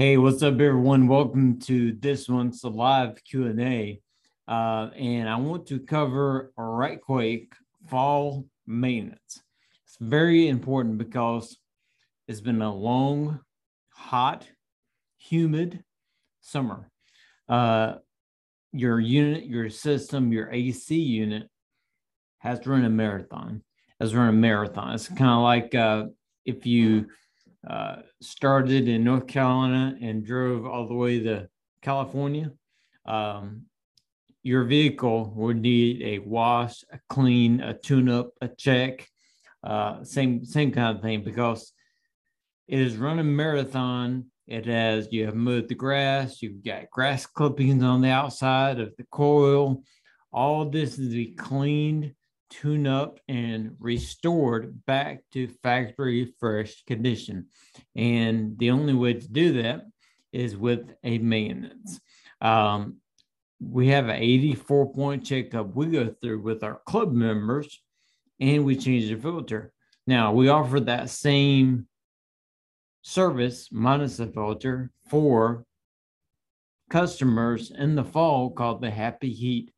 Hey, what's up, everyone? Welcome to this one's live Q&A. And I want to cover right quick fall maintenance. It's very important because it's been a long, hot, humid summer. Your unit, your system, your AC unit has run a marathon. It's kind of like if you started in North Carolina and drove all the way to California, your vehicle would need a wash, a clean, a tune-up, a check, same kind of thing, because it is running a marathon. You have mowed the grass, you've got grass clippings on the outside of the coil. All this is to be cleaned, tuned up, and restored back to factory fresh condition. And the only way to do that is with a maintenance. We have an 84-point checkup we go through with our club members, and we change the filter. Now, we offer that same service minus the filter for customers in the fall called the Happy Heat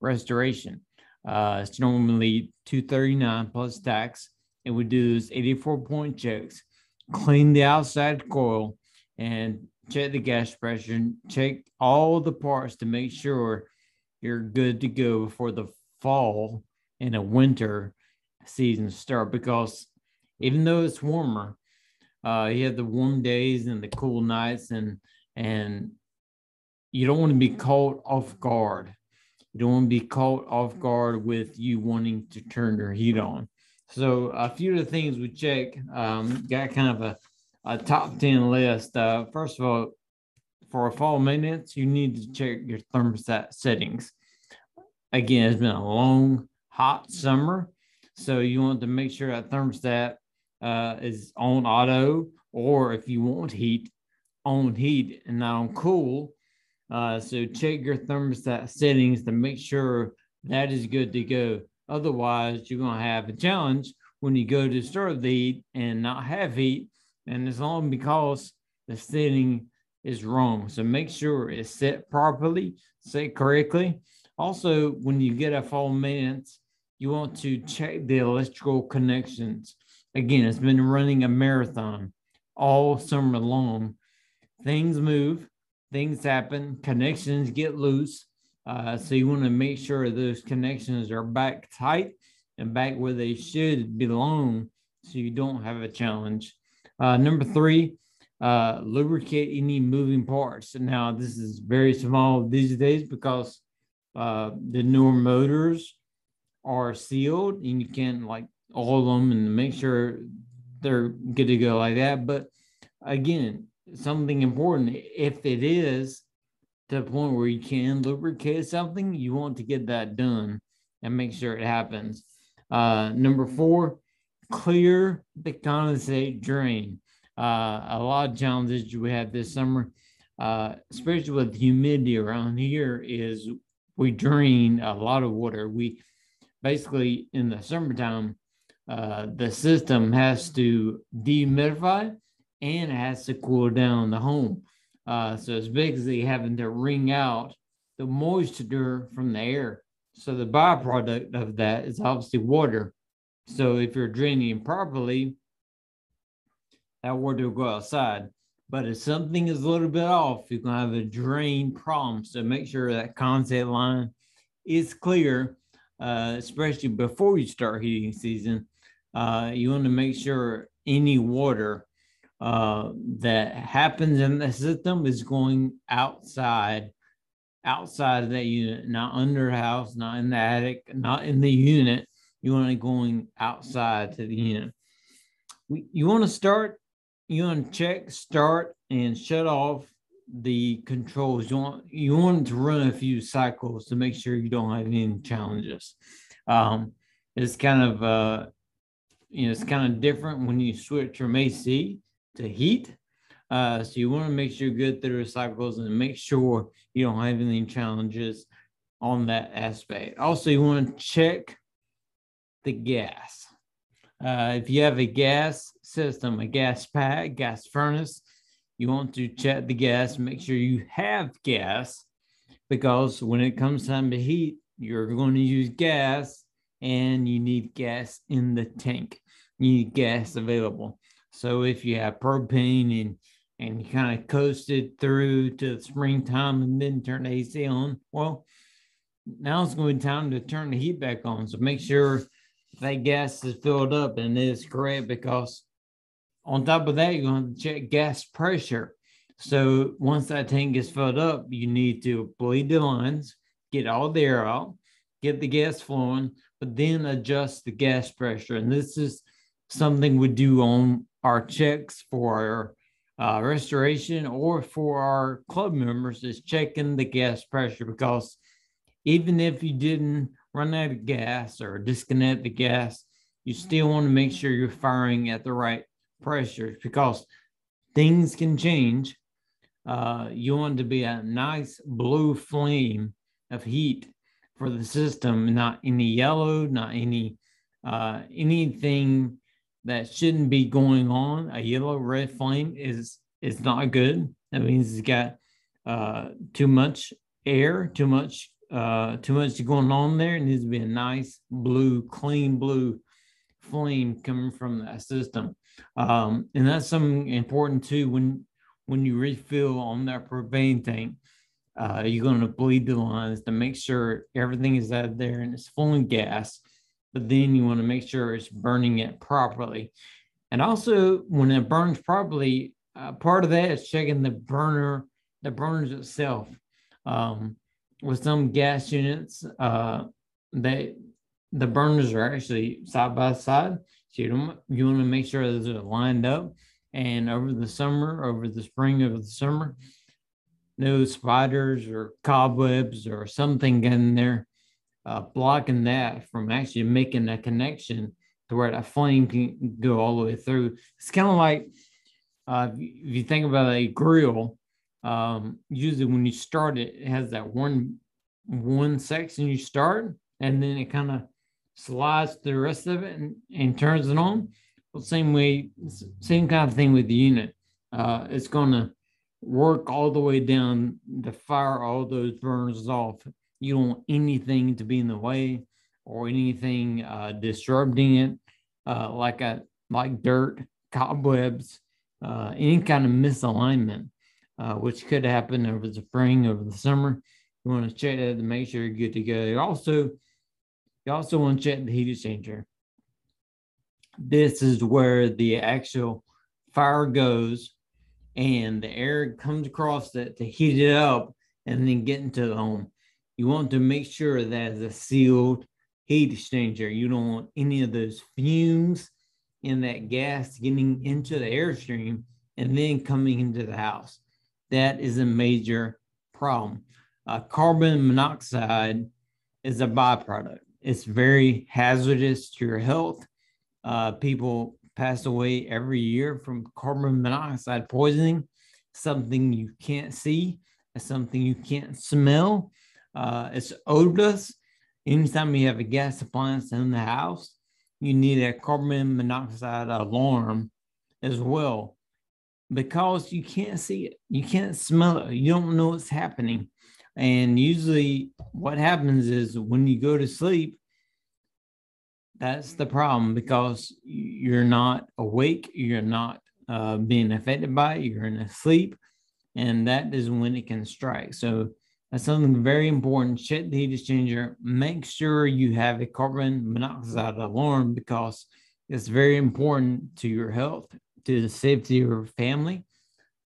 Restoration. It's normally $239 plus tax, and we do those 84-point checks, clean the outside coil, and check the gas pressure, and check all the parts to make sure you're good to go before the fall and the winter season start. Because even though it's warmer, you have the warm days and the cool nights, and you don't want to be caught off guard. You don't want to be caught off guard with you wanting to turn your heat on. So a few of the things we check, got kind of a top 10 list. First of all, for a fall maintenance, you need to check your thermostat settings. Again, it's been a long, hot summer, so you want to make sure that thermostat is on auto, or if you want heat, on heat and not on cool. So check your thermostat settings to make sure that is good to go. Otherwise, you're going to have a challenge when you go to start the heat and not have heat, and it's only because the setting is wrong. So make sure it's set properly, set correctly. Also, when you get a fall maintenance, you want to check the electrical connections. Again, it's been running a marathon all summer long. Things move, things happen, connections get loose. So you want to make sure those connections are back tight and back where they should belong, so you don't have a challenge. Number three, lubricate any moving parts. Now, this is very small these days because the newer motors are sealed and you can't oil them and make sure they're good to go like that. But again, something important, if it is to the point where you can lubricate something, you want to get that done and make sure it happens. Number four, clear the condensate drain. A lot of challenges we had this summer, especially with humidity around here, is we drain a lot of water. We basically, in the summertime, the system has to dehumidify and it has to cool down the home. So it's basically having to wring out the moisture from the air. So the byproduct of that is obviously water. So if you're draining improperly, that water will go outside. But if something is a little bit off, you're going to have a drain problem. So make sure that condensate line is clear, especially before you start heating season. You want to make sure any water that happens in the system is going outside of that unit, not under the house, not in the attic, not in the unit. You want it going outside to the unit. You want to start, you want to check, start, and shut off the controls. You want to run a few cycles to make sure you don't have any challenges. It's kind of it's kind of different when you switch from AC to heat. So you want to make sure you're good through the cycles and make sure you don't have any challenges on that aspect. Also, you want to check the gas. If you have a gas system, a gas pad, gas furnace, you want to check the gas, make sure you have gas, because when it comes time to heat, you're going to use gas, and you need gas in the tank. You need gas available. So if you have propane and you kind of coasted through to the springtime and then turn the AC on, well, now it's going to be time to turn the heat back on. So make sure that gas is filled up and is correct, because on top of that, you're going to check gas pressure. So once that tank is filled up, you need to bleed the lines, get all the air out, get the gas flowing, but then adjust the gas pressure. And this is something we do on our checks for our restoration or for our club members, is checking the gas pressure, because even if you didn't run out of gas or disconnect the gas, you still want to make sure you're firing at the right pressures, because things can change. You want to be a nice blue flame of heat for the system, not any yellow, not any anything that shouldn't be going on. A yellow red flame is not good. That means it's got too much air, too much going on there. It needs to be a nice blue, clean blue flame coming from that system. And that's something important too. When you refill on that propane tank, you're going to bleed the lines to make sure everything is out there and it's full of gas, but then you want to make sure it's burning it properly. And also, when it burns properly, part of that is checking the burners itself. With some gas units, the burners are actually side by side. So you want to make sure that they're lined up. And over the spring, over the summer, no spiders or cobwebs or something in there blocking that from actually making a connection to where that flame can go all the way through. It's kind of like if you think about a grill, usually when you start it, it has that one section you start, and then it kind of slides the rest of it and turns it on. Well, same kind of thing with the unit. It's going to work all the way down to fire all those burners off. You don't want anything to be in the way or anything disrupting it, like dirt, cobwebs, any kind of misalignment, which could happen over the spring, over the summer. You want to check that to make sure you're good to go. You also want to check the heat exchanger. This is where the actual fire goes and the air comes across it to heat it up and then get into the home. You want to make sure that it's a sealed heat exchanger. You don't want any of those fumes and that gas getting into the airstream and then coming into the house. That is a major problem. Carbon monoxide is a byproduct. It's very hazardous to your health. People pass away every year from carbon monoxide poisoning. Something you can't see. Something you can't smell. It's odorless. Anytime you have a gas appliance in the house, you need a carbon monoxide alarm as well, because you can't see it. You can't smell it. You don't know what's happening. And usually what happens is when you go to sleep, that's the problem, because you're not awake, you're not being affected by it, you're in a sleep, and that is when it can strike. So that's something very important. Check the heat exchanger. Make sure you have a carbon monoxide alarm, because it's very important to your health, to the safety of your family,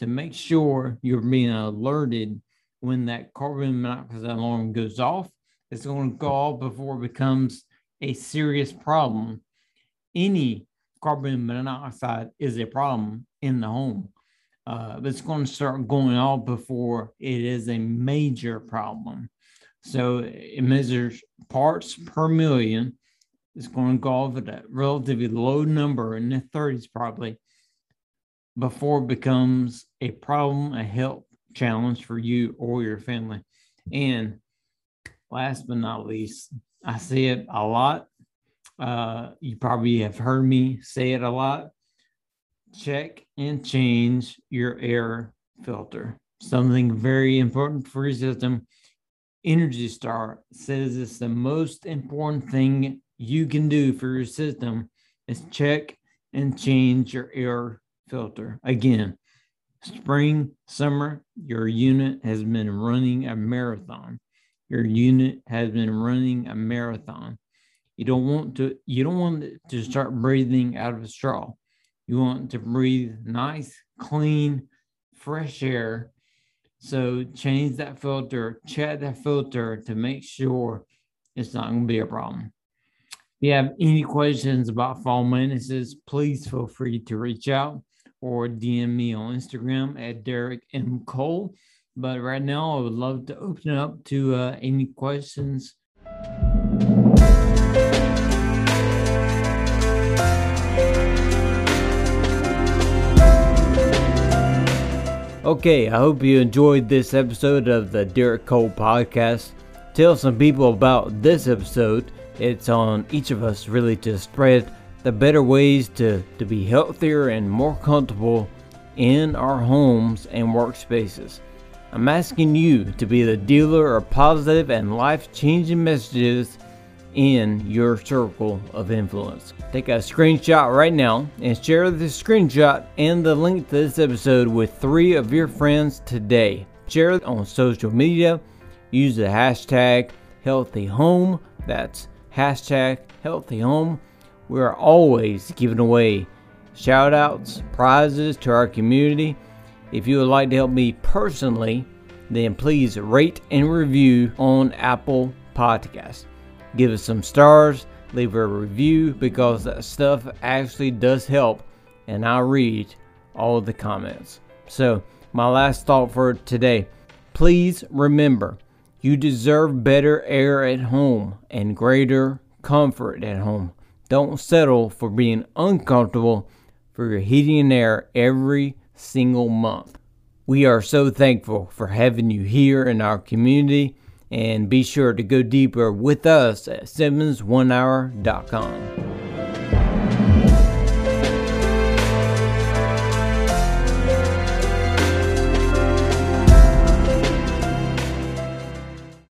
to make sure you're being alerted when that carbon monoxide alarm goes off. It's going to go off before it becomes a serious problem. Any carbon monoxide is a problem in the home. It's going to start going off before it is a major problem. So it measures parts per million. It's going to go off at a relatively low number, in the 30s probably, before it becomes a problem, a health challenge for you or your family. And last but not least, I say it a lot. You probably have heard me say it a lot. check and change your air filter. Something very important for your system. Energy Star says it's the most important thing you can do for your system is check and change your air filter. Again, spring, summer, your unit has been running a marathon. Your unit has been running a marathon. You don't want to start breathing out of a straw. You want to breathe nice, clean, fresh air. So change that filter, check that filter to make sure it's not going to be a problem. If you have any questions about fall maintenance, please feel free to reach out or DM me on Instagram at Derek M. Cole. But right now, I would love to open it up to any questions. Okay, I hope you enjoyed this episode of the Derek Cole Podcast. Tell some people about this episode. It's on each of us really to spread the better ways to be healthier and more comfortable in our homes and workspaces. I'm asking you to be the dealer of positive and life-changing messages in your circle of influence. Take a screenshot right now and share the screenshot and the link to this episode with 3 of your friends today. Share it on social media. Use the hashtag #HealthyHome. That's hashtag #HealthyHome. We are always giving away shout outs, prizes to our community. If you would like to help me personally, then please rate and review on Apple Podcasts. Give us some stars, leave a review, because that stuff actually does help, and I read all the comments. So my last thought for today, please remember, you deserve better air at home and greater comfort at home. Don't settle for being uncomfortable for your heating and air every single month. We are so thankful for having you here in our community. And be sure to go deeper with us at SimmonsOneHour.com.